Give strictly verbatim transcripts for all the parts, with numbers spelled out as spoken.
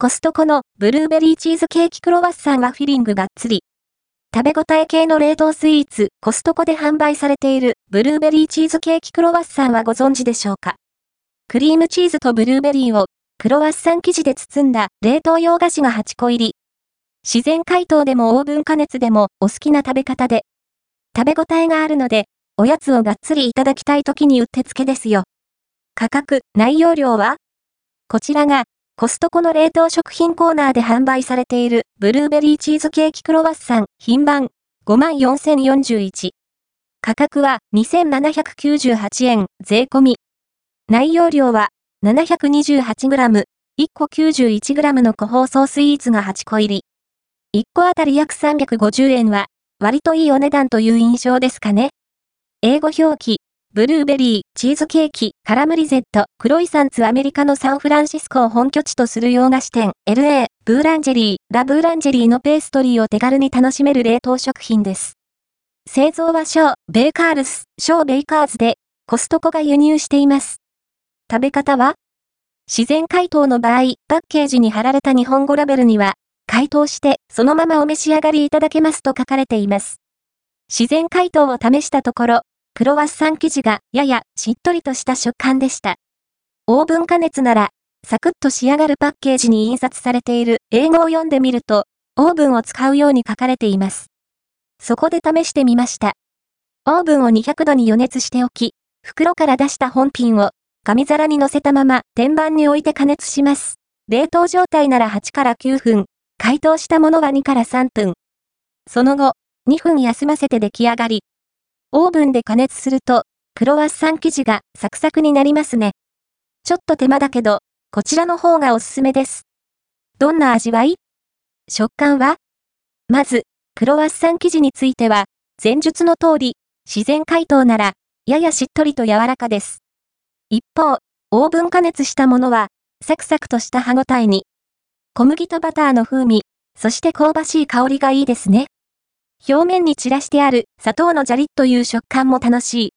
コストコのブルーベリーチーズケーキクロワッサンはフィリングがっつり。食べ応え系の冷凍スイーツ、コストコで販売されているブルーベリーチーズケーキクロワッサンはご存知でしょうか。クリームチーズとブルーベリーをクロワッサン生地で包んだ冷凍洋菓子がはちこ入り。自然解凍でもオーブン加熱でもお好きな食べ方で。食べ応えがあるので、おやつをがっつりいただきたい時にうってつけですよ。価格、内容量は？こちらが、コストコの冷凍食品コーナーで販売されている、ブルーベリーチーズケーキクロワッサン、品番、ごまんよんせんよんじゅういち。価格は、にせんななひゃくきゅうじゅうはちえん、税込み。内容量は、ななひゃくにじゅうはちグラム、いっこ きゅうじゅういちグラム の個包装スイーツがはちこ入り。いっこあたり約さんびゃくごじゅうえんは、割といいお値段という印象ですかね。英語表記、ブルーベリー、チーズケーキ、カラムリゼット、クロイサンツアメリカのサンフランシスコを本拠地とする洋菓子店、エルエー、Boulangerie、ラ・Boulangerieのペーストリーを手軽に楽しめる冷凍食品です。製造はShaw Bakers、Shaw Bakersで、コストコが輸入しています。食べ方は？自然解凍の場合、パッケージに貼られた日本語ラベルには、解凍して、そのままお召し上がりいただけますと書かれています。自然解凍を試したところ、クロワッサン生地がややしっとりとした食感でした。オーブン加熱なら、サクッと仕上がるパッケージに印刷されている英語を読んでみると、オーブンを使うように書かれています。そこで試してみました。オーブンをにひゃくどに予熱しておき、袋から出した本品を紙皿に乗せたまま天板に置いて加熱します。冷凍状態ならはちからきゅうふん、解凍したものはにからさんぷん。その後、にふん休ませて出来上がり。オーブンで加熱すると、クロワッサン生地がサクサクになりますね。ちょっと手間だけど、こちらの方がおすすめです。どんな味わい？食感は？まず、クロワッサン生地については、前述の通り、自然解凍なら、ややしっとりと柔らかです。一方、オーブン加熱したものは、サクサクとした歯ごたえに、小麦とバターの風味、そして香ばしい香りがいいですね。表面に散らしてある砂糖のジャリッという食感も楽しい。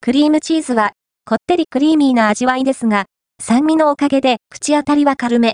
クリームチーズはこってりクリーミーな味わいですが、酸味のおかげで口当たりは軽め。